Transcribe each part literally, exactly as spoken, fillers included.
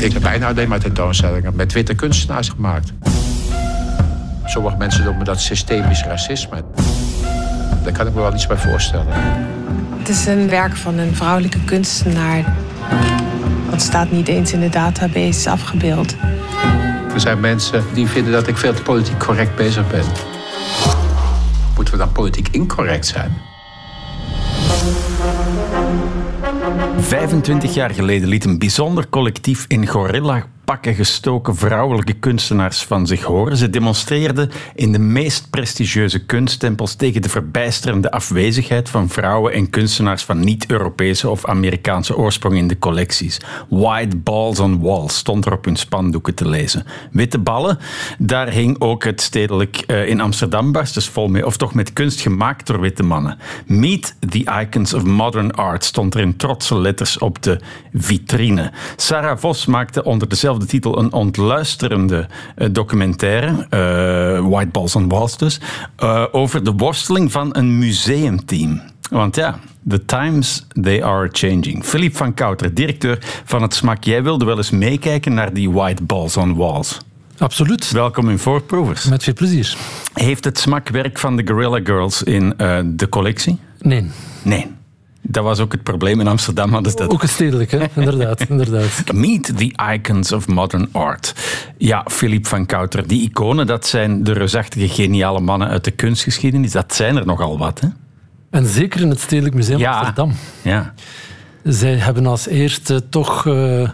Ik heb bijna alleen maar tentoonstellingen met witte kunstenaars gemaakt. Sommige mensen noemen dat systemisch racisme. Daar kan ik me wel iets bij voorstellen. Het is een werk van een vrouwelijke kunstenaar. Dat staat niet eens in de database afgebeeld. Er zijn mensen die vinden dat ik veel te politiek correct bezig ben. Moeten we dan politiek incorrect zijn? vijfentwintig jaar geleden liet een bijzonder collectief in gorilla-pakken gestoken vrouwelijke kunstenaars van zich horen. Ze demonstreerden in de meest prestigieuze kunsttempels tegen de verbijsterende afwezigheid van vrouwen en kunstenaars van niet-Europese of Amerikaanse oorsprong in de collecties. White Balls on Walls stond er op hun spandoeken te lezen. Witte ballen, daar hing ook het stedelijk uh, in Amsterdam barstens vol mee, of toch met kunst gemaakt door witte mannen. Meet the Icons of Modern Art stond er in trotse letters op de vitrine. Sarah Vos maakte onder dezelfde titel een ontluisterende documentaire, uh, White Balls on Walls dus, uh, over de worsteling van een museumteam. Want ja, the times, they are changing. Philippe Van Cauteren, directeur van het SMAK. Jij wilde wel eens meekijken naar die White Balls on Walls. Absoluut. Welkom in Voorproevers. Met veel plezier. Heeft het SMAK werk van de Guerrilla Girls in uh, de collectie? Nee. Nee. Dat was ook het probleem in Amsterdam. Hadden ze dat. Ook het stedelijk, hè? Inderdaad, inderdaad. Meet the Icons of Modern Art. Ja, Philippe Van Cauteren. Die iconen, dat zijn de reusachtige, geniale mannen uit de kunstgeschiedenis. Dat zijn er nogal wat, hè? En zeker in het Stedelijk Museum ja. Amsterdam. Ja. Zij hebben als eerste toch uh,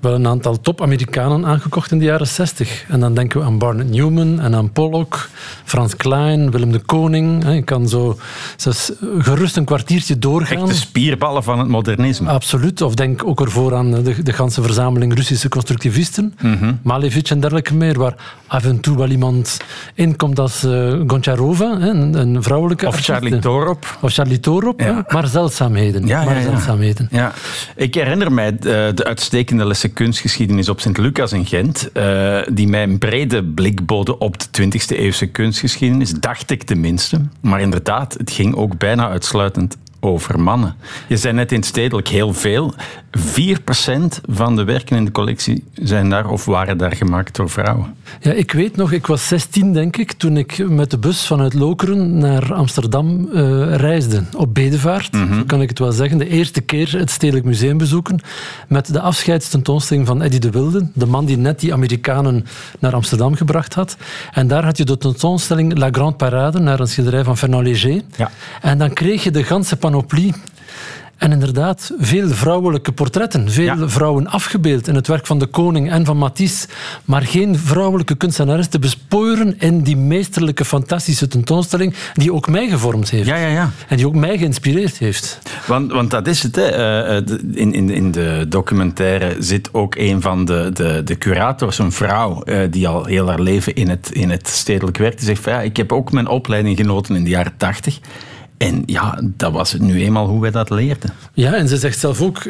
wel een aantal top-Amerikanen aangekocht in de jaren zestig. En dan denken we aan Barnett Newman en aan Pollock, Frans Klein, Willem de Koning. Je kan zo zelfs gerust een kwartiertje doorgaan. Echt de spierballen van het modernisme. Absoluut. Of denk ook ervoor aan de, de ganse verzameling Russische constructivisten. Mm-hmm. Malevich en dergelijke meer, waar af en toe wel iemand inkomt als uh, Goncharova, een, een vrouwelijke of artiest. Charlie Thorop. Of Charlie Thorop, ja. Maar zeldzaamheden. Ja, maar ja, ja. zeldzaamheden. Ja. Ik herinner mij uh, de uitstekende lessen kunstgeschiedenis op Sint-Lucas in Gent, uh, die mij een brede blik boden op de twintigste eeuwse kunstgeschiedenis, dacht ik tenminste. Maar inderdaad, het ging ook bijna uitsluitend over mannen. Je zei net in stedelijk heel veel. vier procent van de werken in de collectie zijn daar of waren daar gemaakt door vrouwen. Ja, ik weet nog, ik was zestien denk ik, toen ik met de bus vanuit Lokeren naar Amsterdam uh, reisde. Op bedevaart, mm-hmm. Zo kan ik het wel zeggen. De eerste keer het Stedelijk Museum bezoeken met de afscheidstentoonstelling van Eddie de Wilde, de man die net die Amerikanen naar Amsterdam gebracht had. En daar had je de tentoonstelling La Grande Parade naar een schilderij van Fernand Léger. Ja. En dan kreeg je de ganse panoplie. En inderdaad, veel vrouwelijke portretten. Veel ja. vrouwen afgebeeld in het werk van de Koning en van Matisse. Maar geen vrouwelijke kunstenares te bespeuren in die meesterlijke, fantastische tentoonstelling die ook mij gevormd heeft. Ja, ja, ja. En die ook mij geïnspireerd heeft. Want, want dat is het, hè. In, in, in de documentaire zit ook een van de, de, de curators, een vrouw, die al heel haar leven in het, in het stedelijk werk, die zegt van ja, ik heb ook mijn opleiding genoten in de jaren tachtig. En ja, dat was het nu eenmaal hoe wij dat leerden. Ja, en ze zegt zelf ook,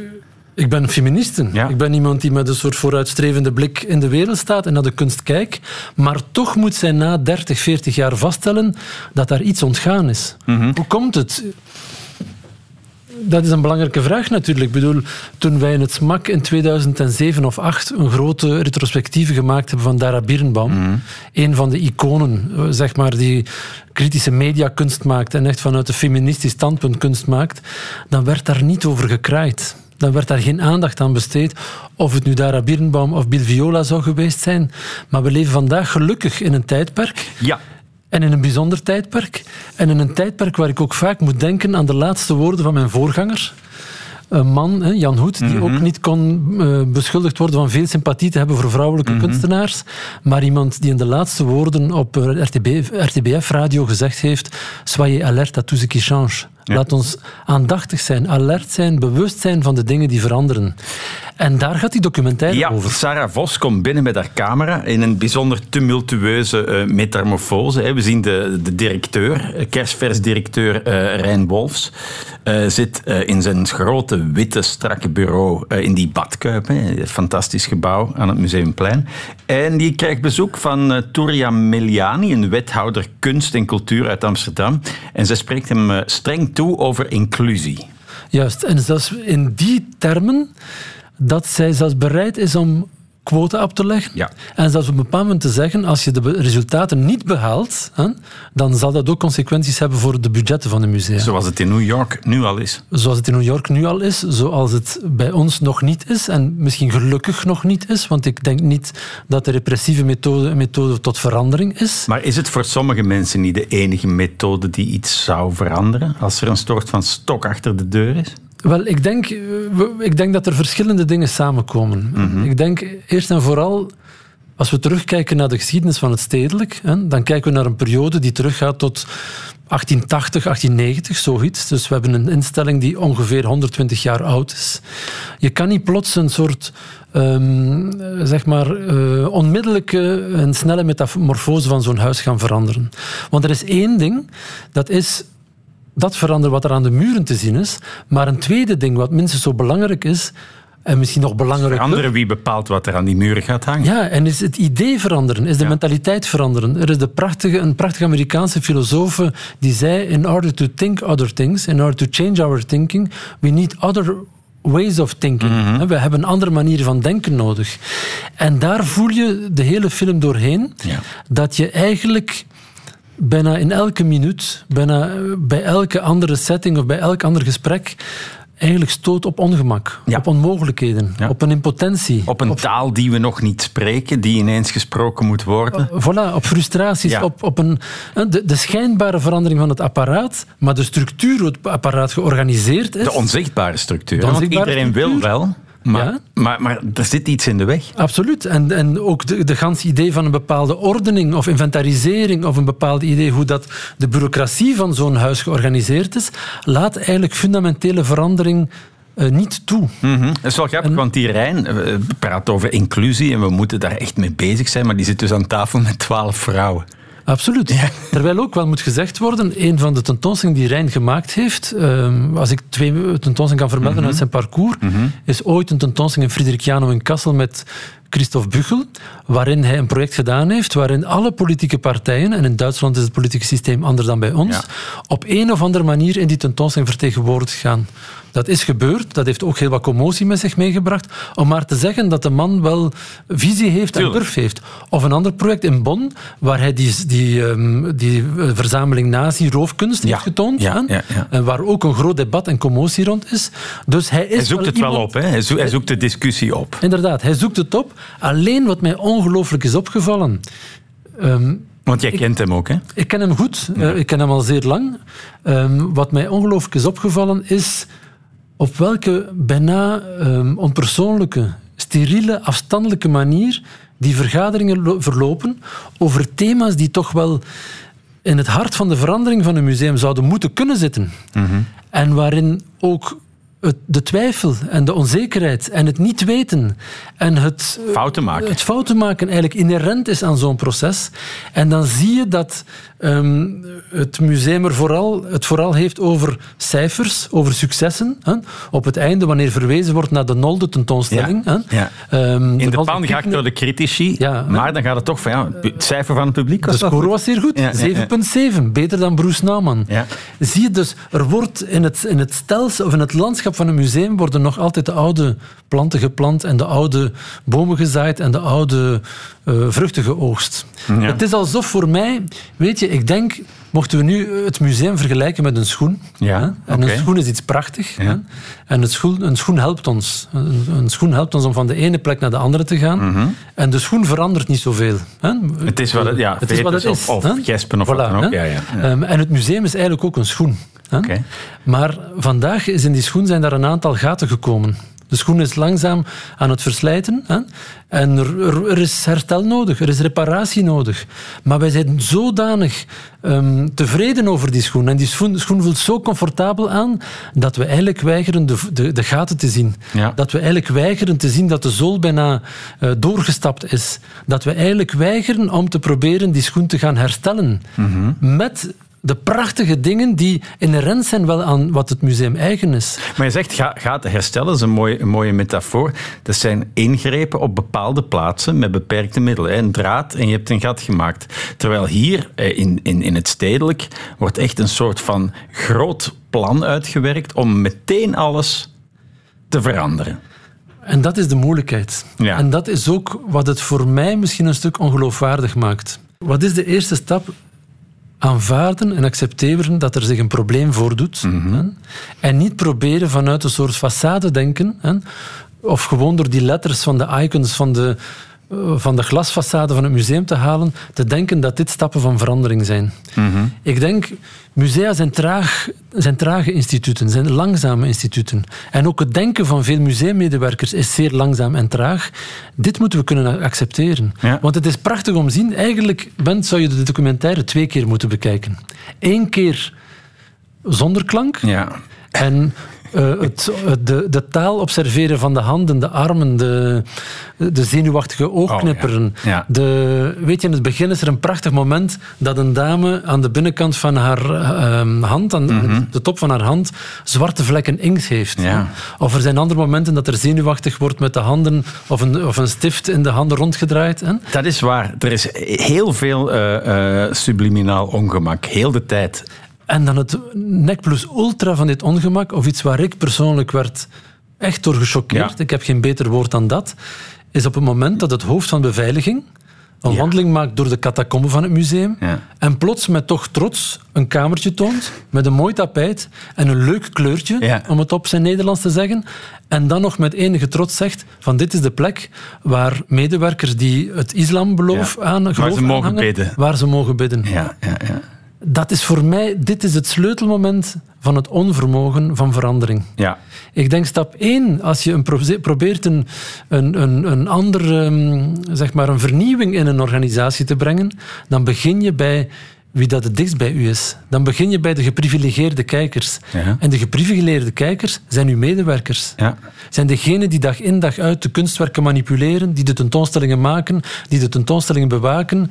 ik ben een feministe. Ja. Ik ben iemand die met een soort vooruitstrevende blik in de wereld staat en naar de kunst kijkt. Maar toch moet zij na dertig, veertig jaar vaststellen dat daar iets ontgaan is. Mm-hmm. Hoe komt het? Dat is een belangrijke vraag natuurlijk. Ik bedoel, toen wij in het SMAK in tweeduizend zeven of acht een grote retrospectieve gemaakt hebben van Dara Birnbaum, mm. een van de iconen, zeg maar, die kritische media kunst maakt en echt vanuit een feministisch standpunt kunst maakt, dan werd daar niet over gekraaid. Dan werd daar geen aandacht aan besteed. Of het nu Dara Birnbaum of Bill Viola zou geweest zijn. Maar we leven vandaag gelukkig in een tijdperk. Ja. En in een bijzonder tijdperk. En in een tijdperk waar ik ook vaak moet denken aan de laatste woorden van mijn voorganger. Een man, Jan Hoet, die mm-hmm. ook niet kon uh, beschuldigd worden van veel sympathie te hebben voor vrouwelijke mm-hmm. kunstenaars. Maar iemand die in de laatste woorden op R T B F radio gezegd heeft: soyez alerte à tout ce qui change. Ja. Laat ons aandachtig zijn, alert zijn, bewust zijn van de dingen die veranderen. En daar gaat die documentaire ja, over. Sarah Vos komt binnen met haar camera in een bijzonder tumultueuze uh, metamorfose. We zien de, de directeur, kerstvers directeur uh, Rijn Wolfs, uh, zit uh, in zijn grote, witte, strakke bureau uh, in die badkuip. Hè. Fantastisch gebouw aan het Museumplein. En die krijgt bezoek van uh, Turia Meliani, een wethouder kunst en cultuur uit Amsterdam. En zij spreekt hem uh, streng toe over inclusie. Juist, en zelfs in die termen dat zij zelfs bereid is om quota op te leggen. Ja. En zelfs op een bepaald moment te zeggen, als je de resultaten niet behaalt, hè, dan zal dat ook consequenties hebben voor de budgetten van de musea. Zoals het in New York nu al is. Zoals het in New York nu al is, zoals het bij ons nog niet is, en misschien gelukkig nog niet is, want ik denk niet dat de repressieve methode een methode tot verandering is. Maar is het voor sommige mensen niet de enige methode die iets zou veranderen, als er een soort van stok achter de deur is? Wel, ik denk, ik denk dat er verschillende dingen samenkomen. Mm-hmm. Ik denk eerst en vooral, als we terugkijken naar de geschiedenis van het stedelijk, hè, dan kijken we naar een periode die teruggaat tot achttien tachtig, achttien negentig, zoiets. Dus we hebben een instelling die ongeveer honderdtwintig jaar oud is. Je kan niet plots een soort um, zeg maar, uh, onmiddellijke en snelle metamorfose van zo'n huis gaan veranderen. Want er is één ding, dat is... dat verandert wat er aan de muren te zien is. Maar een tweede ding, wat minstens zo belangrijk is, en misschien nog belangrijker... Veranderen wie bepaalt wat er aan die muren gaat hangen. Ja, en is het idee veranderen, is de ja. mentaliteit veranderen. Er is de prachtige, een prachtige Amerikaanse filosoof die zei, in order to think other things, in order to change our thinking, we need other ways of thinking. Mm-hmm. We hebben een andere manier van denken nodig. En daar voel je de hele film doorheen, ja. dat je eigenlijk... bijna in elke minuut, bijna bij elke andere setting of bij elk ander gesprek eigenlijk stoot op ongemak, ja. op onmogelijkheden, ja. op een impotentie. Op een op... taal die we nog niet spreken, die ineens gesproken moet worden. Uh, voilà, op frustraties, ja. op, op een, de, de schijnbare verandering van het apparaat, maar de structuur hoe het apparaat georganiseerd is. De onzichtbare structuur, de onzichtbare want iedereen structuur, wil wel... Maar, ja? maar, maar er zit iets in de weg. Absoluut. En, en ook de, de ganse idee van een bepaalde ordening of inventarisering of een bepaald idee hoe dat de bureaucratie van zo'n huis georganiseerd is, laat eigenlijk fundamentele verandering uh, niet toe. Mm-hmm. Dat is wel grappig, en, want die Rijn uh, praat over inclusie en we moeten daar echt mee bezig zijn, maar die zit dus aan tafel met twaalf vrouwen. Absoluut. Ja. Terwijl ook wel moet gezegd worden, een van de tentoonstellingen die Rijn gemaakt heeft, euh, als ik twee tentoonstellingen kan vermelden mm-hmm. uit zijn parcours, mm-hmm. is ooit een tentoonstelling in Fridericianum in Kassel met Christoph Büchel, waarin hij een project gedaan heeft waarin alle politieke partijen, en in Duitsland is het politieke systeem anders dan bij ons, ja. op een of andere manier in die tentoonstelling vertegenwoordigd gaan. Dat is gebeurd, dat heeft ook heel wat commotie met zich meegebracht, om maar te zeggen dat de man wel visie heeft Tuurlijk. en durf heeft. Of een ander project in Bonn, waar hij die, die, um, die verzameling nazi-roofkunst ja. heeft getoond, ja, ja, ja. en waar ook een groot debat en commotie rond is. Dus hij, is hij zoekt wel het iemand... wel op, hè? Hij, zo- hij zoekt de discussie op. Inderdaad, hij zoekt het op. Alleen wat mij ongelooflijk is opgevallen... Um, Want jij ik, kent hem ook, hè? Ik ken hem goed. Ja. Uh, ik ken hem al zeer lang. Um, wat mij ongelooflijk is opgevallen is... op welke bijna um, onpersoonlijke, steriele, afstandelijke manier die vergaderingen lo- verlopen over thema's die toch wel in het hart van de verandering van een museum zouden moeten kunnen zitten. Mm-hmm. En waarin ook... de twijfel en de onzekerheid en het niet weten en het fouten maken, het fouten maken eigenlijk inherent is aan zo'n proces. En dan zie je dat um, het museum er vooral, het vooral heeft over cijfers, over successen. Hè? Op het einde, wanneer verwezen wordt naar de Nolde tentoonstelling. Ja, ja. Um, in de, de pan gehakt door de critici, ja, maar dan gaat het toch van ja, het cijfer van het publiek. Was de score was zeer goed, ja, zeven komma zeven. Ja. Beter dan Bruce Nauman. Ja. Zie je dus, er wordt in het, in het stelsel of in het landschap van een museum worden nog altijd de oude planten geplant en de oude bomen gezaaid en de oude uh, vruchten geoogst. Ja. Het is alsof voor mij, weet je, ik denk, mochten we nu het museum vergelijken met een schoen. Ja, hè? En okay. een schoen is iets prachtig. Ja. Hè? En het schoen, een schoen helpt ons. Een, een schoen helpt ons om van de ene plek naar de andere te gaan. Mm-hmm. En de schoen verandert niet zoveel. Hè? Het is wat het, ja, het is. Wat het is of, of gespen of voilà, wat dan ook. Ja, ja, ja. Um, en het museum is eigenlijk ook een schoen. Okay. Maar vandaag is in die schoen zijn daar een aantal gaten gekomen. De schoen is langzaam aan het verslijten. Hè? En er, er, er is herstel nodig, er is reparatie nodig. Maar wij zijn zodanig um, tevreden over die schoen. En die schoen, schoen voelt zo comfortabel aan dat we eigenlijk weigeren de, de, de gaten te zien. Ja. Dat we eigenlijk weigeren te zien dat de zool bijna uh, doorgestapt is. Dat we eigenlijk weigeren om te proberen die schoen te gaan herstellen. Mm-hmm. Met... de prachtige dingen die inherent zijn wel aan wat het museum eigen is. Maar je zegt, ga, gaten herstellen is een mooie, een mooie metafoor. Dat zijn ingrepen op bepaalde plaatsen met beperkte middelen. Een draad en je hebt een gat gemaakt. Terwijl hier, in, in, in het stedelijk, wordt echt een soort van groot plan uitgewerkt om meteen alles te veranderen. En dat is de moeilijkheid. Ja. En dat is ook wat het voor mij misschien een stuk ongeloofwaardig maakt. Wat is de eerste stap? Aanvaarden en accepteren dat er zich een probleem voordoet. Mm-hmm. En niet proberen vanuit een soort façade denken. Hè? Of gewoon door die letters van de icons van de, van de glasfaçade van het museum te halen, te denken dat dit stappen van verandering zijn. Mm-hmm. Ik denk, musea zijn, traag, zijn trage instituten, zijn langzame instituten. En ook het denken van veel museummedewerkers is zeer langzaam en traag. Dit moeten we kunnen accepteren. Ja. Want het is prachtig om te zien. Eigenlijk bent, zou je de documentaire twee keer moeten bekijken. Eén keer zonder klank. Ja. En... Uh, het, de, de taal observeren van de handen, de armen, de, de zenuwachtige oogknipperen. Oh, ja. Ja. De, weet je, in het begin is er een prachtig moment dat een dame aan de binnenkant van haar uh, hand, aan mm-hmm. de top van haar hand, zwarte vlekken inkt heeft. Ja. Of er zijn andere momenten dat er zenuwachtig wordt met de handen of een, of een stift in de handen rondgedraaid. Hè? Dat is waar. Er is heel veel uh, uh, subliminaal ongemak, heel de tijd. En dan het nec plus ultra van dit ongemak, of iets waar ik persoonlijk werd echt door gechoqueerd, ja. Ik heb geen beter woord dan dat, is op het moment dat het hoofd van beveiliging een ja. wandeling maakt door de catacomben van het museum ja. en plots met toch trots een kamertje toont, met een mooi tapijt en een leuk kleurtje, ja. om het op zijn Nederlands te zeggen, en dan nog met enige trots zegt van dit is de plek waar medewerkers die het islambeloof ja. aan geloof waar ze mogen aanhangen, bidden. Waar ze mogen bidden. Ja, ja, ja. Dat is voor mij, dit is het sleutelmoment van het onvermogen van verandering. Ja. Ik denk stap één, als je een proze- probeert een, een, een, een andere, um, zeg maar een vernieuwing in een organisatie te brengen, dan begin je bij wie dat het dichtst bij u is. Dan begin je bij de geprivilegeerde kijkers. Ja. En de geprivilegeerde kijkers zijn uw medewerkers. Ja. Zijn degenen die dag in dag uit de kunstwerken manipuleren, die de tentoonstellingen maken, die de tentoonstellingen bewaken.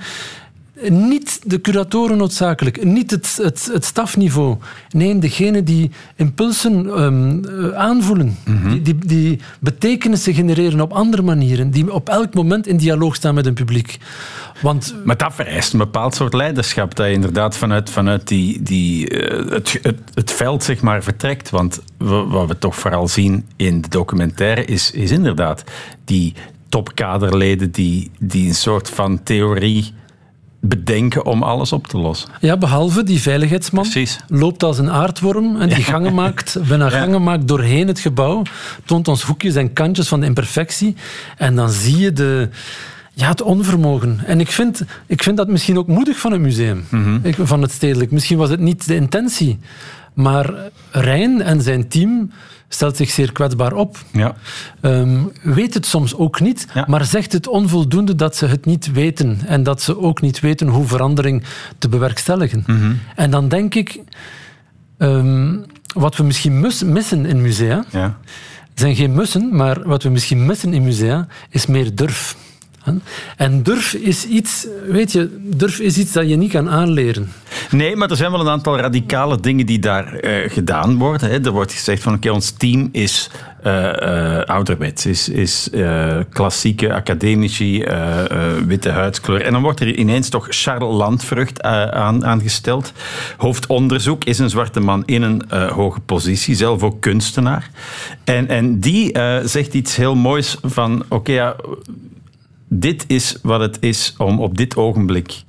Niet de curatoren noodzakelijk, niet het, het, het stafniveau. Nee, degene die impulsen um, aanvoelen, mm-hmm. die, die, die betekenissen genereren op andere manieren, die op elk moment in dialoog staan met hun publiek. Want, maar dat vereist een bepaald soort leiderschap, dat je inderdaad vanuit, vanuit die, die, uh, het, het, het veld zeg maar, vertrekt. Want we, wat we toch vooral zien in de documentaire is, is inderdaad die topkaderleden die, die een soort van theorie... bedenken om alles op te lossen. Ja, behalve die veiligheidsman. Precies. Loopt als een aardworm en die ja. gangen maakt, bijna ja. gangen maakt doorheen het gebouw, toont ons hoekjes en kantjes van de imperfectie en dan zie je de, ja, het onvermogen. En ik vind, ik vind dat misschien ook moedig van het museum, mm-hmm. van het stedelijk. Misschien was het niet de intentie, maar Rijn en zijn team stelt zich zeer kwetsbaar op. Ja. Um, weet het soms ook niet, ja. maar zegt het onvoldoende dat ze het niet weten. En dat ze ook niet weten hoe verandering te bewerkstelligen. Mm-hmm. En dan denk ik, um, wat we misschien mis, missen in musea, ja. zijn geen mussen, maar wat we misschien missen in musea, is meer durf. En durf is iets, weet je, durf is iets dat je niet kan aanleren. Nee, maar er zijn wel een aantal radicale dingen die daar uh, gedaan worden. Hè. Er wordt gezegd van, oké, okay, ons team is uh, uh, ouderwets, is, is uh, klassieke academici, uh, uh, witte huidskleur. En dan wordt er ineens toch Charles Landvrucht uh, aan, aangesteld. Hoofdonderzoek is een zwarte man in een uh, hoge positie, zelf ook kunstenaar. En, en die uh, zegt iets heel moois van, oké, okay, ja... dit is wat het is om op dit ogenblik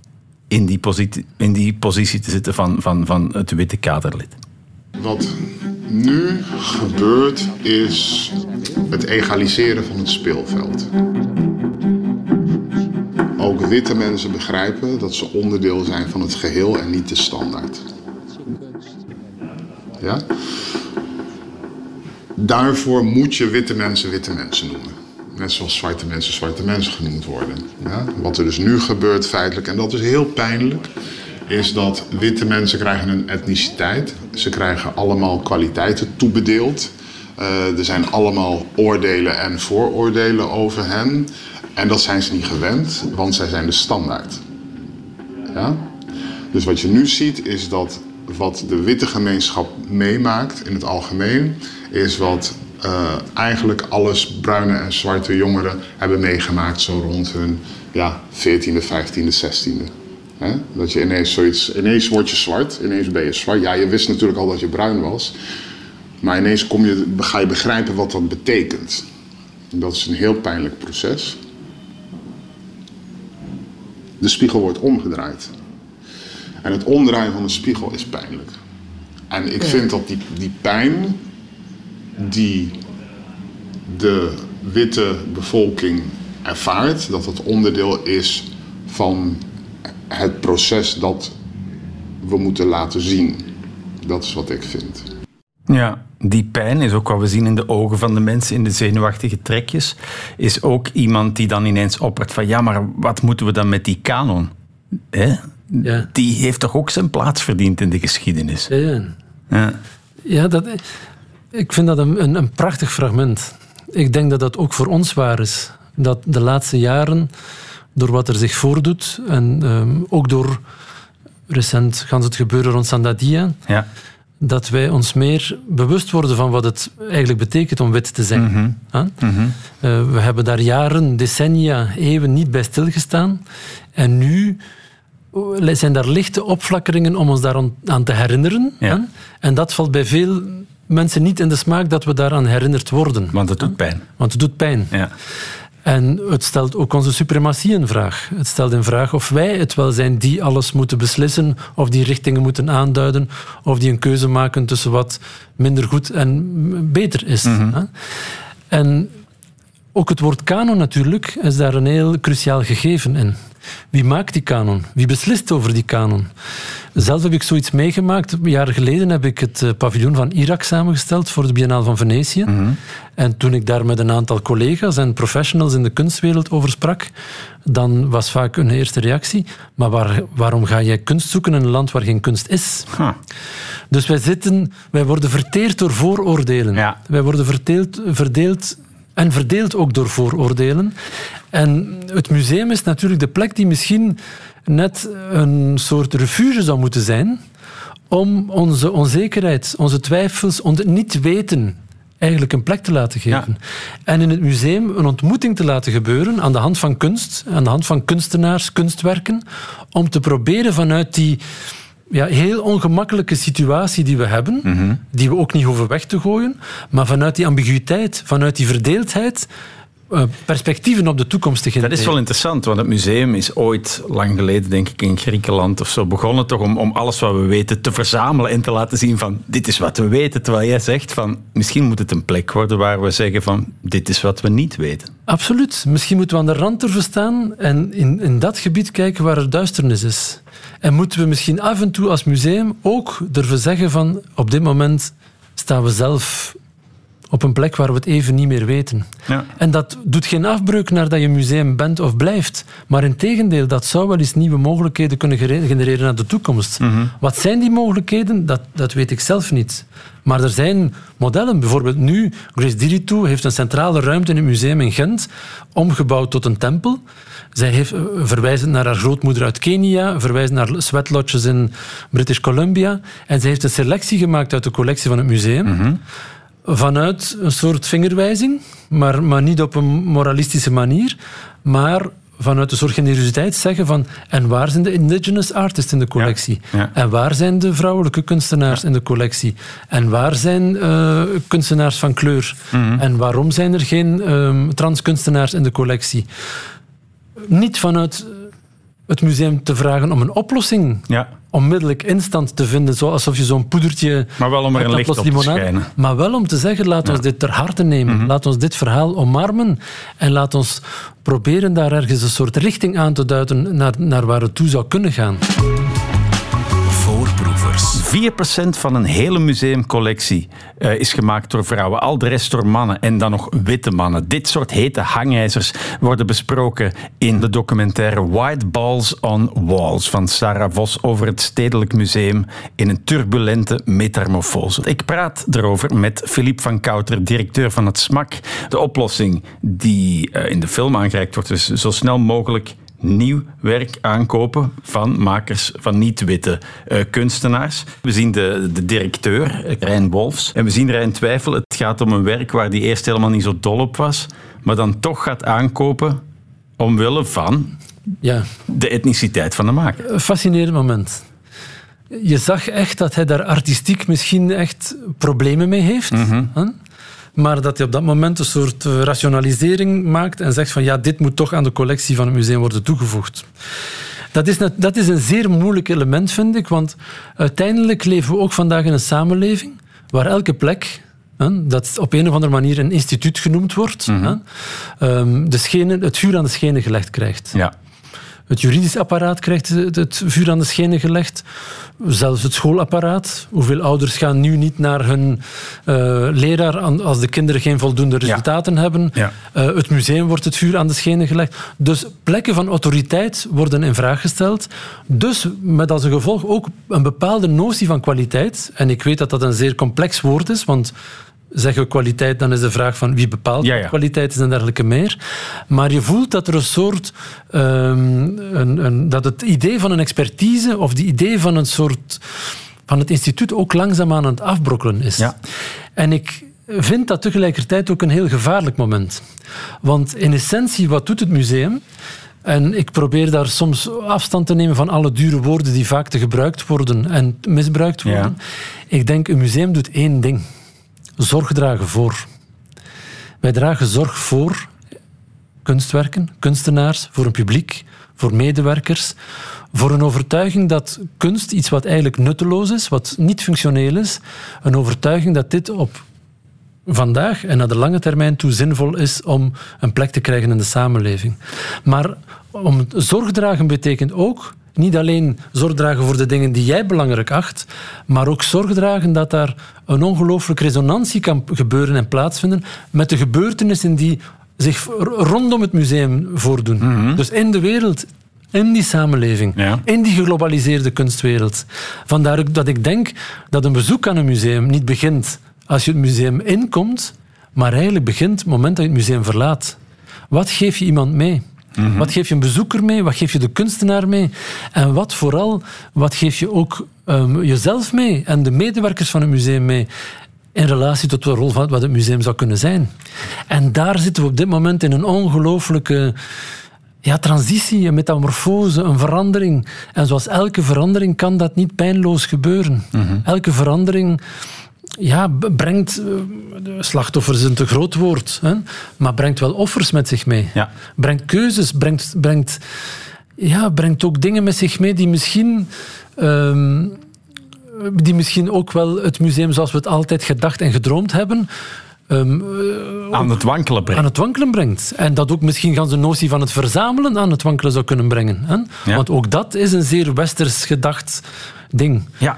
in die positie, in die positie te zitten van, van, van het witte kaderlid. Wat nu gebeurt is het egaliseren van het speelveld. Ook witte mensen begrijpen dat ze onderdeel zijn van het geheel en niet de standaard. Ja? Daarvoor moet je witte mensen witte mensen noemen. Net zoals zwarte mensen zwarte mensen genoemd worden. Ja? Wat er dus nu gebeurt feitelijk, en dat is heel pijnlijk, is dat witte mensen krijgen een etniciteit. Ze krijgen allemaal kwaliteiten toebedeeld. Uh, er zijn allemaal oordelen en vooroordelen over hen. En dat zijn ze niet gewend, want zij zijn de standaard. Ja? Dus wat je nu ziet is dat wat de witte gemeenschap meemaakt in het algemeen, is wat... Uh, eigenlijk alles bruine en zwarte jongeren hebben meegemaakt zo rond hun ja, veertiende, vijftiende, zestiende. He? Dat je ineens zoiets, ineens word je zwart, ineens ben je zwart. Ja, je wist natuurlijk al dat je bruin was, maar ineens kom je, ga je begrijpen wat dat betekent. En dat is een heel pijnlijk proces. De spiegel wordt omgedraaid. En het omdraaien van de spiegel is pijnlijk. En ik vind dat die, die pijn die de witte bevolking ervaart, dat het onderdeel is van het proces dat we moeten laten zien. Dat is wat ik vind. Ja, die pijn is ook wat we zien in de ogen van de mensen, in de zenuwachtige trekjes, is ook iemand die dan ineens oppert van ja, maar wat moeten we dan met die kanon? Hè? Ja. Die heeft toch ook zijn plaats verdiend in de geschiedenis? Ja, ja. Ja. Ja, dat, ik vind dat een, een prachtig fragment. Ik denk dat dat ook voor ons waar is. Dat de laatste jaren, door wat er zich voordoet, en um, ook door recent gans het gebeuren rond Sandadia, ja, dat wij ons meer bewust worden van wat het eigenlijk betekent om wit te zijn. Mm-hmm. Huh? Mm-hmm. Uh, we hebben daar jaren, decennia, eeuwen niet bij stilgestaan. En nu zijn daar lichte opflakkeringen om ons daar aan te herinneren. Ja. Huh? En dat valt bij veel mensen niet in de smaak dat we daaraan herinnerd worden. Want het doet pijn. Want het doet pijn. Ja. En het stelt ook onze suprematie in vraag. Het stelt in vraag of wij het wel zijn die alles moeten beslissen, of die richtingen moeten aanduiden, of die een keuze maken tussen wat minder goed en beter is. Mm-hmm. En ook het woord kanon natuurlijk is daar een heel cruciaal gegeven in. Wie maakt die kanon? Wie beslist over die kanon? Zelf heb ik zoiets meegemaakt. Jaren geleden heb ik het paviljoen van Irak samengesteld voor de Biennale van Venetië. Mm-hmm. En toen ik daar met een aantal collega's en professionals in de kunstwereld over sprak, dan was vaak een eerste reactie: maar waar, waarom ga jij kunst zoeken in een land waar geen kunst is? Huh. Dus wij zitten, wij worden verteerd door vooroordelen. Ja. Wij worden verdeeld, verdeeld en verdeeld ook door vooroordelen. En het museum is natuurlijk de plek die misschien net een soort refuge zou moeten zijn om onze onzekerheid, onze twijfels, ons niet weten eigenlijk een plek te laten geven. Ja. En in het museum een ontmoeting te laten gebeuren aan de hand van kunst, aan de hand van kunstenaars, kunstwerken, om te proberen vanuit die ja, heel ongemakkelijke situatie die we hebben, mm-hmm, die we ook niet hoeven weg te gooien, maar vanuit die ambiguïteit, vanuit die verdeeldheid, perspectieven op de toekomst te genereren. Dat is wel interessant, want het museum is ooit, lang geleden denk ik in Griekenland of zo, begonnen toch om, om alles wat we weten te verzamelen en te laten zien van dit is wat we weten, terwijl jij zegt van misschien moet het een plek worden waar we zeggen van dit is wat we niet weten. Absoluut. Misschien moeten we aan de rand ervoor staan en in, in dat gebied kijken waar er duisternis is. En moeten we misschien af en toe als museum ook durven zeggen van op dit moment staan we zelf op een plek waar we het even niet meer weten. Ja. En dat doet geen afbreuk naar dat je museum bent of blijft. Maar in tegendeel, dat zou wel eens nieuwe mogelijkheden kunnen genereren naar de toekomst. Mm-hmm. Wat zijn die mogelijkheden? Dat, dat weet ik zelf niet. Maar er zijn modellen. Bijvoorbeeld nu, Grace Diritu heeft een centrale ruimte in het museum in Gent omgebouwd tot een tempel. Zij heeft, verwijzend naar haar grootmoeder uit Kenia, verwijzend naar sweatlodges in British Columbia. En zij heeft een selectie gemaakt uit de collectie van het museum. Mm-hmm. Vanuit een soort vingerwijzing, maar, maar niet op een moralistische manier, maar vanuit een soort generositeit zeggen van en waar zijn de indigenous artists in de collectie? Ja, ja. En waar zijn de vrouwelijke kunstenaars, ja, in de collectie? En waar zijn uh, kunstenaars van kleur? Mm-hmm. En waarom zijn er geen um, transkunstenaars in de collectie? Niet vanuit het museum te vragen om een oplossing, ja, onmiddellijk instant te vinden, alsof je zo'n poedertje, maar wel om er een licht op limonade te schijnen. Maar wel om te zeggen, laat, ja, ons dit ter harte nemen. Mm-hmm. Laat ons dit verhaal omarmen. En laat ons proberen daar ergens een soort richting aan te duiden naar, naar waar het toe zou kunnen gaan. Voorproevers. vier procent van een hele museumcollectie uh, is gemaakt door vrouwen. Al de rest door mannen en dan nog witte mannen. Dit soort hete hangijzers worden besproken in de documentaire White Balls on Walls van Sarah Vos over het Stedelijk Museum in een turbulente metamorfose. Ik praat erover met Philippe Van Cauteren, directeur van het SMAK. De oplossing die uh, in de film aangereikt wordt, dus zo snel mogelijk nieuw werk aankopen van makers van niet-witte uh, kunstenaars. We zien de, de directeur, Rijn Wolfs, en we zien Rijn twijfelen. Het gaat om een werk waar hij eerst helemaal niet zo dol op was, maar dan toch gaat aankopen omwille van, ja, de etniciteit van de maker. Een fascinerend moment. Je zag echt dat hij daar artistiek misschien echt problemen mee heeft. Mm-hmm. Huh? maar dat hij op dat moment een soort rationalisering maakt en zegt van ja, dit moet toch aan de collectie van het museum worden toegevoegd. Dat is, net, dat is een zeer moeilijk element, vind ik, want uiteindelijk leven we ook vandaag in een samenleving waar elke plek, hè, dat op een of andere manier een instituut genoemd wordt, mm-hmm. hè, de schenen, het vuur aan de schenen gelegd krijgt. Ja. Het juridisch apparaat krijgt het vuur aan de schenen gelegd. Zelfs het schoolapparaat. Hoeveel ouders gaan nu niet naar hun uh, leraar als de kinderen geen voldoende resultaten ja. hebben. Ja. Uh, het museum wordt het vuur aan de schenen gelegd. Dus plekken van autoriteit worden in vraag gesteld. Dus met als gevolg ook een bepaalde notie van kwaliteit. En ik weet dat dat een zeer complex woord is, want... Zeggen we kwaliteit, dan is de vraag van wie bepaalt ja, ja. wat kwaliteit is en dergelijke meer. Maar je voelt dat er een soort... Um, een, een, dat het idee van een expertise of het idee van een soort... van het instituut ook langzaamaan aan het afbrokkelen is. Ja. En ik vind dat tegelijkertijd ook een heel gevaarlijk moment. Want in essentie, wat doet het museum... En ik probeer daar soms afstand te nemen van alle dure woorden die vaak te gebruikt worden en misbruikt worden. Ja. Ik denk, een museum doet één ding... Zorg dragen voor. Wij dragen zorg voor kunstwerken, kunstenaars, voor een publiek, voor medewerkers, voor een overtuiging dat kunst, iets wat eigenlijk nutteloos is, wat niet functioneel is, een overtuiging dat dit op vandaag en naar de lange termijn toe zinvol is om een plek te krijgen in de samenleving. Maar om zorg dragen betekent ook... Niet alleen zorg dragen voor de dingen die jij belangrijk acht, maar ook zorg dragen dat daar een ongelooflijke resonantie kan gebeuren en plaatsvinden met de gebeurtenissen die zich rondom het museum voordoen. Mm-hmm. Dus in de wereld, in die samenleving, ja. in die geglobaliseerde kunstwereld. Vandaar dat ik denk dat een bezoek aan een museum niet begint als je het museum inkomt, maar eigenlijk begint het moment dat je het museum verlaat. Wat geef je iemand mee? Mm-hmm. Wat geef je een bezoeker mee? Wat geef je de kunstenaar mee? En wat vooral, wat geef je ook um, jezelf mee en de medewerkers van het museum mee in relatie tot de rol van wat het museum zou kunnen zijn? En daar zitten we op dit moment in een ongelooflijke ja, transitie, een metamorfose, een verandering. En zoals elke verandering kan dat niet pijnloos gebeuren. Mm-hmm. Elke verandering... Ja, brengt... Slachtoffers is een te groot woord, hè, maar brengt wel offers met zich mee. Ja. Brengt keuzes, brengt, brengt, ja, brengt ook dingen met zich mee die misschien, um, die misschien ook wel het museum zoals we het altijd gedacht en gedroomd hebben... Um, uh, aan het wankelen brengt. Aan het wankelen brengt. En dat ook misschien gans de notie van het verzamelen aan het wankelen zou kunnen brengen. Hè? Ja. Want ook dat is een zeer westers gedacht ding. Ja.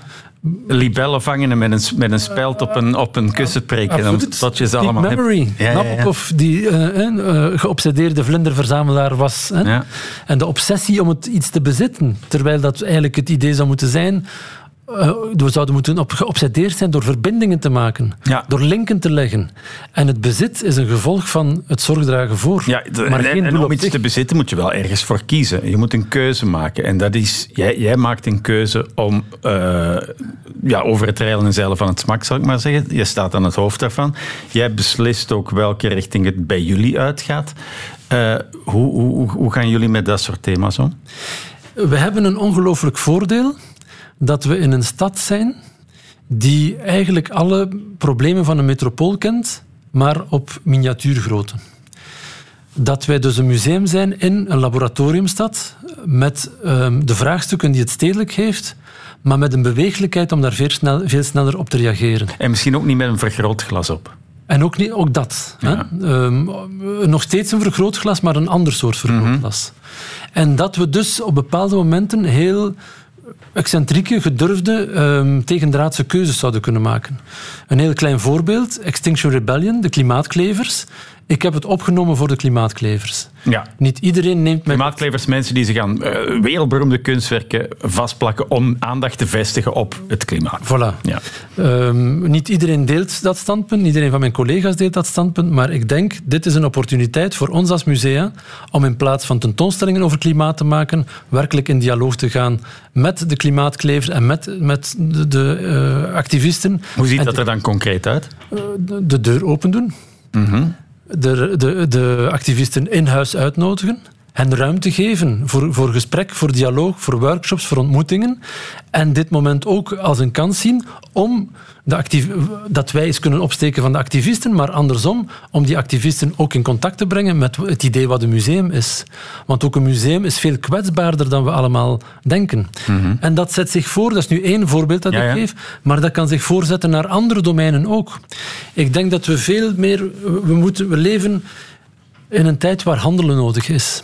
Libellen vangen en met een, met een speld op een, op een kussen prikken. Uh, uh, dat je ze allemaal memory. Ja, Nabokov, ja, ja. die uh, uh, geobsedeerde vlinderverzamelaar was. Hè? Ja. En de obsessie om het iets te bezitten. Terwijl dat eigenlijk het idee zou moeten zijn... Uh, we zouden moeten op, geobsedeerd zijn door verbindingen te maken. Ja. Door linken te leggen. En het bezit is een gevolg van het zorgdragen voor. Ja, de, maar en, geen en om iets zich. te bezitten moet je wel ergens voor kiezen. Je moet een keuze maken. En dat is... Jij, jij maakt een keuze om... Uh, ja, over het reilen en zeilen van het smak, zal ik maar zeggen. Je staat aan het hoofd daarvan. Jij beslist ook welke richting het bij jullie uitgaat. Uh, hoe, hoe, hoe gaan jullie met dat soort thema's om? We hebben een ongelooflijk voordeel... dat we in een stad zijn die eigenlijk alle problemen van een metropool kent, maar op miniatuurgrootte. Dat wij dus een museum zijn in een laboratoriumstad met um, de vraagstukken die het stedelijk heeft, maar met een bewegelijkheid om daar veel, snel, veel sneller op te reageren. En misschien ook niet met een vergrootglas op. En ook, niet, ook dat. Ja. Hè? Um, nog steeds een vergrootglas, maar een ander soort vergrootglas. Mm-hmm. En dat we dus op bepaalde momenten heel... excentrieke, gedurfde, um, tegendraadse keuzes zouden kunnen maken. Een heel klein voorbeeld, Extinction Rebellion, de klimaatklevers. Ik heb het opgenomen voor de klimaatklevers. Ja. Niet iedereen neemt... Mijn... Klimaatklevers, mensen die zich aan uh, wereldberoemde kunstwerken vastplakken om aandacht te vestigen op het klimaat. Voilà. Ja. Um, niet iedereen deelt dat standpunt, niet iedereen van mijn collega's deelt dat standpunt, maar ik denk, dit is een opportuniteit voor ons als musea om in plaats van tentoonstellingen over klimaat te maken, werkelijk in dialoog te gaan met de klimaatklevers en met, met de, de uh, activisten. Hoe ziet en dat er dan concreet uit? Uh, de, de deur open doen. Mhm. De, de, de activisten in huis uitnodigen, hen ruimte geven voor, voor gesprek, voor dialoog, voor workshops, voor ontmoetingen. En dit moment ook als een kans zien om de actief, dat wij eens kunnen opsteken van de activisten, maar andersom, om die activisten ook in contact te brengen met het idee wat een museum is. Want ook een museum is veel kwetsbaarder dan we allemaal denken. Mm-hmm. En dat zet zich voor, dat is nu één voorbeeld dat ja, ik ja. geef, maar dat kan zich voorzetten naar andere domeinen ook. Ik denk dat we veel meer... We, moeten, we leven in een tijd waar handelen nodig is.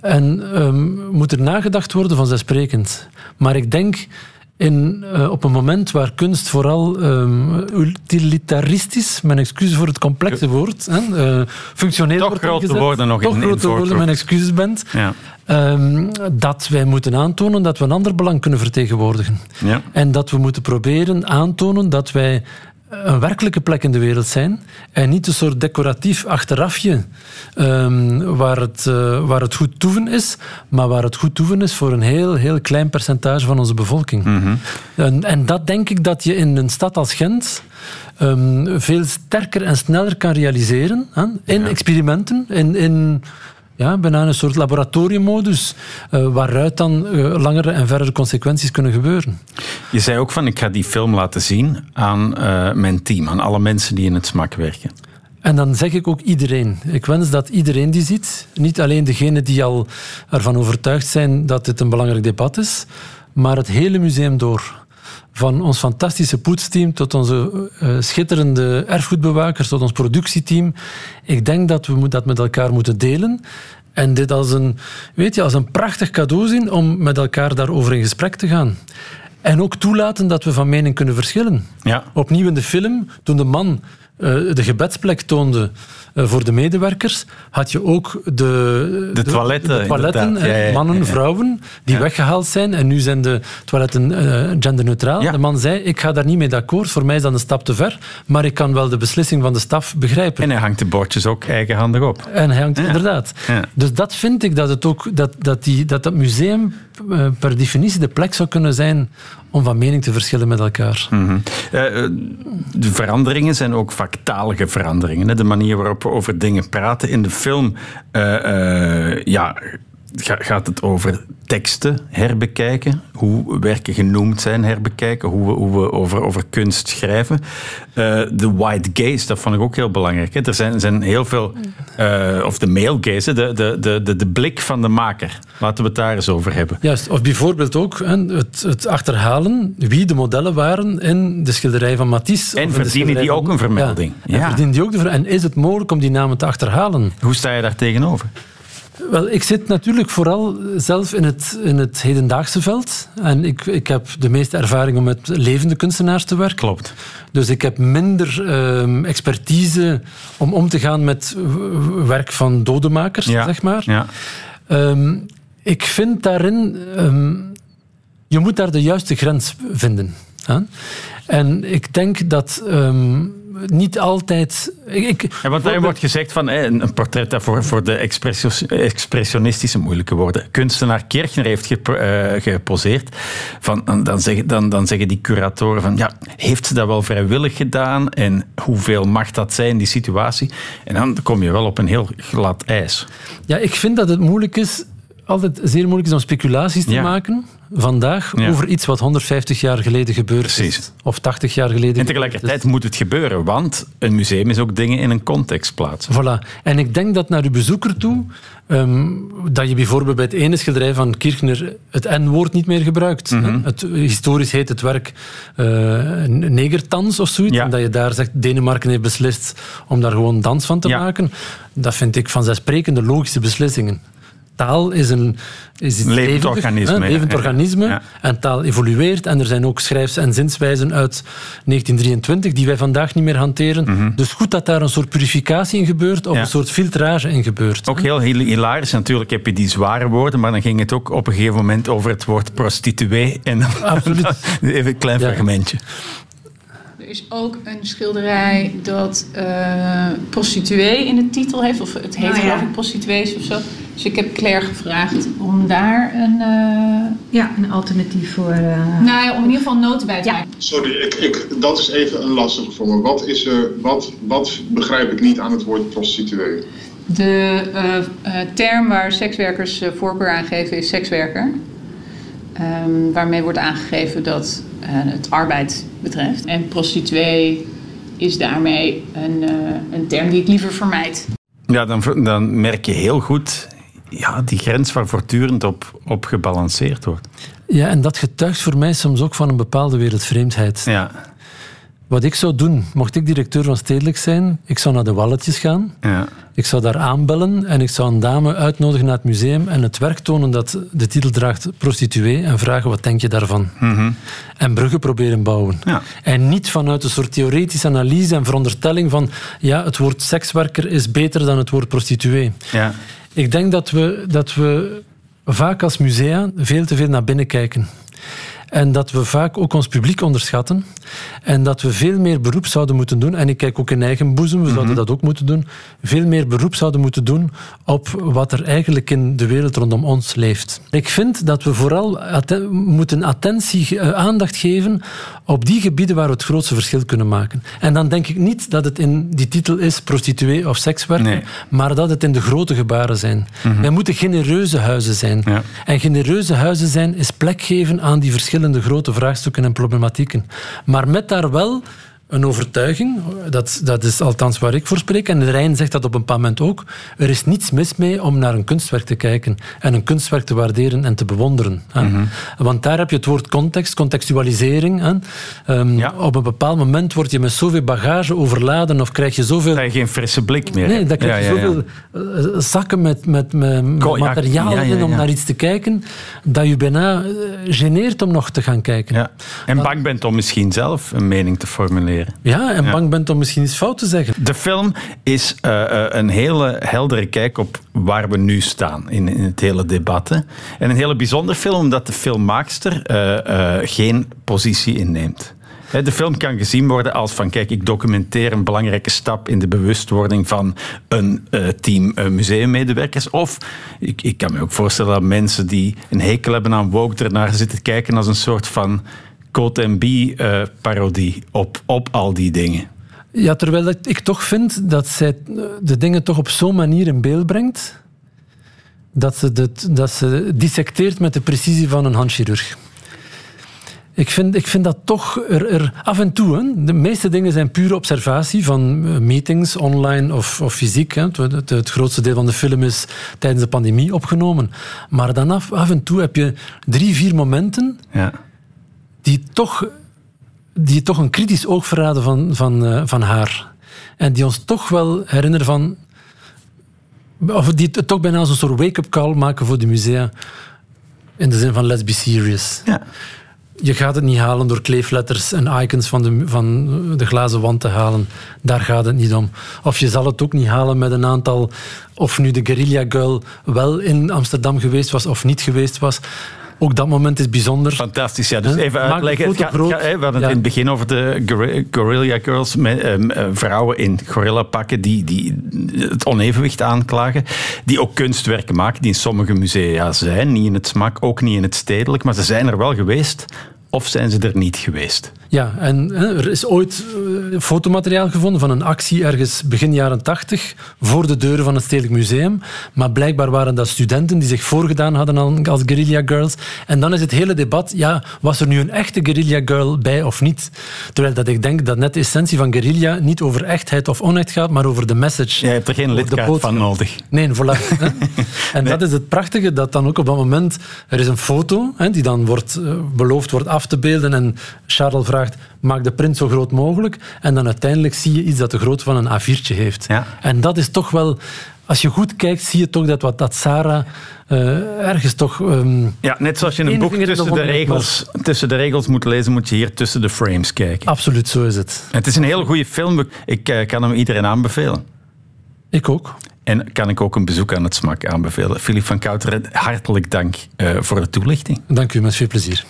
En um, moet er nagedacht worden vanzelfsprekend. Maar ik denk... In, uh, op een moment waar kunst vooral um, utilitaristisch, mijn excuses voor het complexe woord, hè, uh, functioneel toch wordt grote woorden nog toch in, in grote woorden, mijn excuses bent, ja. um, dat wij moeten aantonen dat we een ander belang kunnen vertegenwoordigen. Ja. En dat we moeten proberen aantonen dat wij een werkelijke plek in de wereld zijn en niet een soort decoratief achterafje um, waar, het, uh, waar het goed toeven is, maar waar het goed toeven is voor een heel, heel klein percentage van onze bevolking. Mm-hmm. En, en dat denk ik dat je in een stad als Gent um, veel sterker en sneller kan realiseren hè, in ja. experimenten, in... in Ja, bijna een soort laboratoriummodus, uh, waaruit dan uh, langere en verdere consequenties kunnen gebeuren. Je zei ook van, ik ga die film laten zien aan uh, mijn team, aan alle mensen die in het SMAK werken. En dan zeg ik ook iedereen. Ik wens dat iedereen die ziet, niet alleen degenen die al ervan overtuigd zijn dat dit een belangrijk debat is, maar het hele museum door. Van ons fantastische poetsteam tot onze uh, schitterende erfgoedbewakers, tot ons productieteam. Ik denk dat we dat met elkaar moeten delen. En dit als een, weet je, als een prachtig cadeau zien om met elkaar daarover in gesprek te gaan. En ook toelaten dat we van mening kunnen verschillen. Ja. Opnieuw in de film, toen de man uh, de gebedsplek toonde uh, voor de medewerkers, had je ook de, de toiletten, de toiletten en ja, ja, mannen, ja, ja. vrouwen, die ja. weggehaald zijn. En nu zijn de toiletten uh, genderneutraal. Ja. De man zei, ik ga daar niet mee akkoord, voor mij is dat een stap te ver, maar ik kan wel de beslissing van de staf begrijpen. En hij hangt de bordjes ook eigenhandig op. En hij hangt ja. inderdaad. Ja. Dus dat vind ik, dat het ook, dat, dat, die, dat, dat museum uh, per definitie de plek zou kunnen zijn om van mening te verschillen met elkaar. Mm-hmm. Uh, de veranderingen zijn ook vaktalige veranderingen. Hè? De manier waarop we over dingen praten. In de film uh, uh, ja, gaat het over teksten herbekijken. Hoe werken genoemd zijn herbekijken. Hoe we, hoe we over, over kunst schrijven. Uh, de white gaze, dat vond ik ook heel belangrijk. Hè? Er zijn, zijn heel veel... Uh, of de male gaze, de, de, de, de, de blik van de maker. Laten we het daar eens over hebben. Juist, of bijvoorbeeld ook hè, het, het achterhalen wie de modellen waren in de schilderij van Matisse. En verdienen die ook een vermelding. Ja, en, ja. Verdienen die ook de ver- en is het mogelijk om die namen te achterhalen? Hoe sta je daar tegenover? Wel, ik zit natuurlijk vooral zelf in het, in het hedendaagse veld. En ik, ik heb de meeste ervaring om met levende kunstenaars te werken. Klopt. Dus ik heb minder um, expertise om om te gaan met werk van dodenmakers, ja. zeg maar. Ja. Um, ik vind daarin... Um, je moet daar de juiste grens vinden. Hè? En ik denk dat... Um, Niet altijd... Ik, ik, ja, want daarin wordt gezegd van hé, een portret dat voor, voor de expressionistische moeilijke woorden. Kunstenaar Kirchner heeft gepo, uh, geposeerd. Van, dan, zeg, dan, dan zeggen die curatoren van ja, heeft ze dat wel vrijwillig gedaan? En hoeveel mag dat zijn in die situatie? En dan kom je wel op een heel glad ijs. Ja, ik vind dat het moeilijk is, altijd zeer moeilijk is om speculaties te ja. maken... vandaag ja. over iets wat honderdvijftig jaar geleden gebeurd Precies. is. Of tachtig jaar geleden. En tegelijkertijd moet het gebeuren, want een museum is ook dingen in een context plaatsen. Voilà. En ik denk dat naar de bezoeker toe, um, dat je bijvoorbeeld bij het ene schilderij van Kirchner het N-woord niet meer gebruikt. Mm-hmm. Het, historisch heet het werk uh, negertans of zoiets. Ja. En dat je daar zegt, Denemarken heeft beslist om daar gewoon dans van te ja. maken. Dat vind ik vanzelfsprekende logische beslissingen. Taal is een is iets levend, levendig, organisme, hè, levend ja. organisme. Ja. En taal evolueert. En er zijn ook schrijfs- en zinswijzen uit negentien drieëntwintig die wij vandaag niet meer hanteren. Mm-hmm. Dus goed dat daar een soort purificatie in gebeurt of ja. een soort filtrage in gebeurt. Ook heel, heel hilarisch. Natuurlijk heb je die zware woorden, maar dan ging het ook op een gegeven moment over het woord prostituee. En absoluut. Even een klein ja. fragmentje. Er is ook een schilderij dat uh, prostituee in de titel heeft. Of het heet nou ja. geloof ik prostituees of zo. Dus ik heb Claire gevraagd om daar een... Uh... Ja, een alternatief voor... Uh... Nou ja, om in ieder geval noten bij te maken. Ja. Sorry, ik, ik, dat is even een lastige voor me. Wat, is er, wat, wat begrijp ik niet aan het woord prostituee? De uh, uh, term waar sekswerkers uh, voorkeur aan geven is sekswerker. Um, waarmee wordt aangegeven dat uh, het arbeid betreft. En prostituee is daarmee een, uh, een term die ik liever vermijd. Ja, dan, dan merk je heel goed... Ja, die grens waar voortdurend op, op gebalanceerd wordt. Ja, en dat getuigt voor mij soms ook van een bepaalde wereldvreemdheid. Ja. Wat ik zou doen, mocht ik directeur van Stedelijk zijn, ik zou naar de Walletjes gaan, ja. Ik zou daar aanbellen en ik zou een dame uitnodigen naar het museum en het werk tonen dat de titel draagt prostituee en vragen wat denk je daarvan. Mm-hmm. En bruggen proberen bouwen. Ja. En niet vanuit een soort theoretische analyse en veronderstelling van ja, het woord sekswerker is beter dan het woord prostituee. Ja. Ik denk dat we, dat we vaak als musea veel te veel naar binnen kijken. En dat we vaak ook ons publiek onderschatten. En dat we veel meer beroep zouden moeten doen. En ik kijk ook in eigen boezem, we mm-hmm. zouden dat ook moeten doen. Veel meer beroep zouden moeten doen op wat er eigenlijk in de wereld rondom ons leeft. Ik vind dat we vooral atten- moeten attentie, uh, aandacht geven op die gebieden waar we het grootste verschil kunnen maken. En dan denk ik niet dat het in die titel is prostituee of sekswerker, nee. maar dat het in de grote gebaren zijn. Mm-hmm. Wij moeten genereuze huizen zijn. Ja. En genereuze huizen zijn is plek geven aan die verschillen de grote vraagstukken en problematieken. Maar met daar wel een overtuiging, dat, dat is althans waar ik voor spreek, en Rijn zegt dat op een bepaald moment ook, er is niets mis mee om naar een kunstwerk te kijken en een kunstwerk te waarderen en te bewonderen. Hè? Mm-hmm. Want daar heb je het woord context, contextualisering. Hè? Um, ja. Op een bepaald moment word je met zoveel bagage overladen of krijg je zoveel... Krijg je geen frisse blik meer. Nee, dan krijg je ja, ja, ja. zoveel zakken met, met, met, Go, met materiaal ja, ja, ja, ja. om naar iets te kijken, dat je bijna geneert om nog te gaan kijken. Ja. En bang bent om misschien zelf een mening te formuleren. Ja, en bang ja. bent om misschien iets fout te zeggen. De film is uh, uh, een hele heldere kijk op waar we nu staan in, in het hele debat. Hè. En een hele bijzonder film, omdat de filmmaakster uh, uh, geen positie inneemt. Hè, de film kan gezien worden als van, kijk, ik documenteer een belangrijke stap in de bewustwording van een uh, team uh, museummedewerkers. Of, ik, ik kan me ook voorstellen dat mensen die een hekel hebben aan woke ernaar zitten kijken als een soort van... Cote en B-parodie uh, op, op al die dingen. Ja, terwijl ik, ik toch vind dat zij de dingen toch op zo'n manier in beeld brengt dat ze, dit, dat ze dissecteert met de precisie van een handchirurg. Ik vind, ik vind dat toch er, er, af en toe. Hè, de meeste dingen zijn pure observatie van meetings, online of, of fysiek. Hè. Het, het, het grootste deel van de film is tijdens de pandemie opgenomen. Maar dan af, af en toe heb je drie, vier momenten... Ja. Die toch, die toch een kritisch oog verraden van, van, uh, van haar. En die ons toch wel herinneren van... Of die het toch bijna zo'n soort wake-up call maken voor de musea. In de zin van let's be serious. Ja. Je gaat het niet halen door kleefletters en icons van de, van de glazen wand te halen. Daar gaat het niet om. Of je zal het ook niet halen met een aantal... Of nu de Guerrilla Girl wel in Amsterdam geweest was of niet geweest was... Ook dat moment is bijzonder. Fantastisch, ja. Dus even uitleggen. Het ga, ga, ga, we hadden het ja. in het begin over de Guerrilla Girls. Met, um, uh, vrouwen in gorillapakken die, die het onevenwicht aanklagen. Die ook kunstwerken maken, die in sommige musea zijn. Niet in het SMAK, ook niet in het Stedelijk. Maar ze zijn er wel geweest. Of zijn ze er niet geweest? Ja, en hè, er is ooit uh, fotomateriaal gevonden van een actie ergens begin jaren tachtig voor de deuren van het Stedelijk Museum. Maar blijkbaar waren dat studenten die zich voorgedaan hadden als Guerrilla Girls. En dan is het hele debat, ja, was er nu een echte Guerrilla Girl bij of niet? Terwijl dat ik denk dat net de essentie van guerrilla niet over echtheid of onheid gaat, maar over de message. Je hebt er geen lidkaart van nodig. Nee, voilà. Hè. En nee. dat is het prachtige, dat dan ook op dat moment er is een foto hè, die dan wordt, uh, beloofd wordt af te beelden en Charles vraagt maak de print zo groot mogelijk en dan uiteindelijk zie je iets dat de grootte van een A viertje heeft. Ja. En dat is toch wel, als je goed kijkt zie je toch dat wat dat Sarah uh, ergens toch... Um, ja, net zoals je een boek tussen de, regels, tussen de regels moet lezen, moet je hier tussen de frames kijken. Absoluut, zo is het. Het is een hele goede film. Ik uh, kan hem iedereen aanbevelen. Ik ook. En kan ik ook een bezoek aan het SMAK aanbevelen. Philippe Van Cauteren, hartelijk dank uh, voor de toelichting. Dank u, met veel plezier.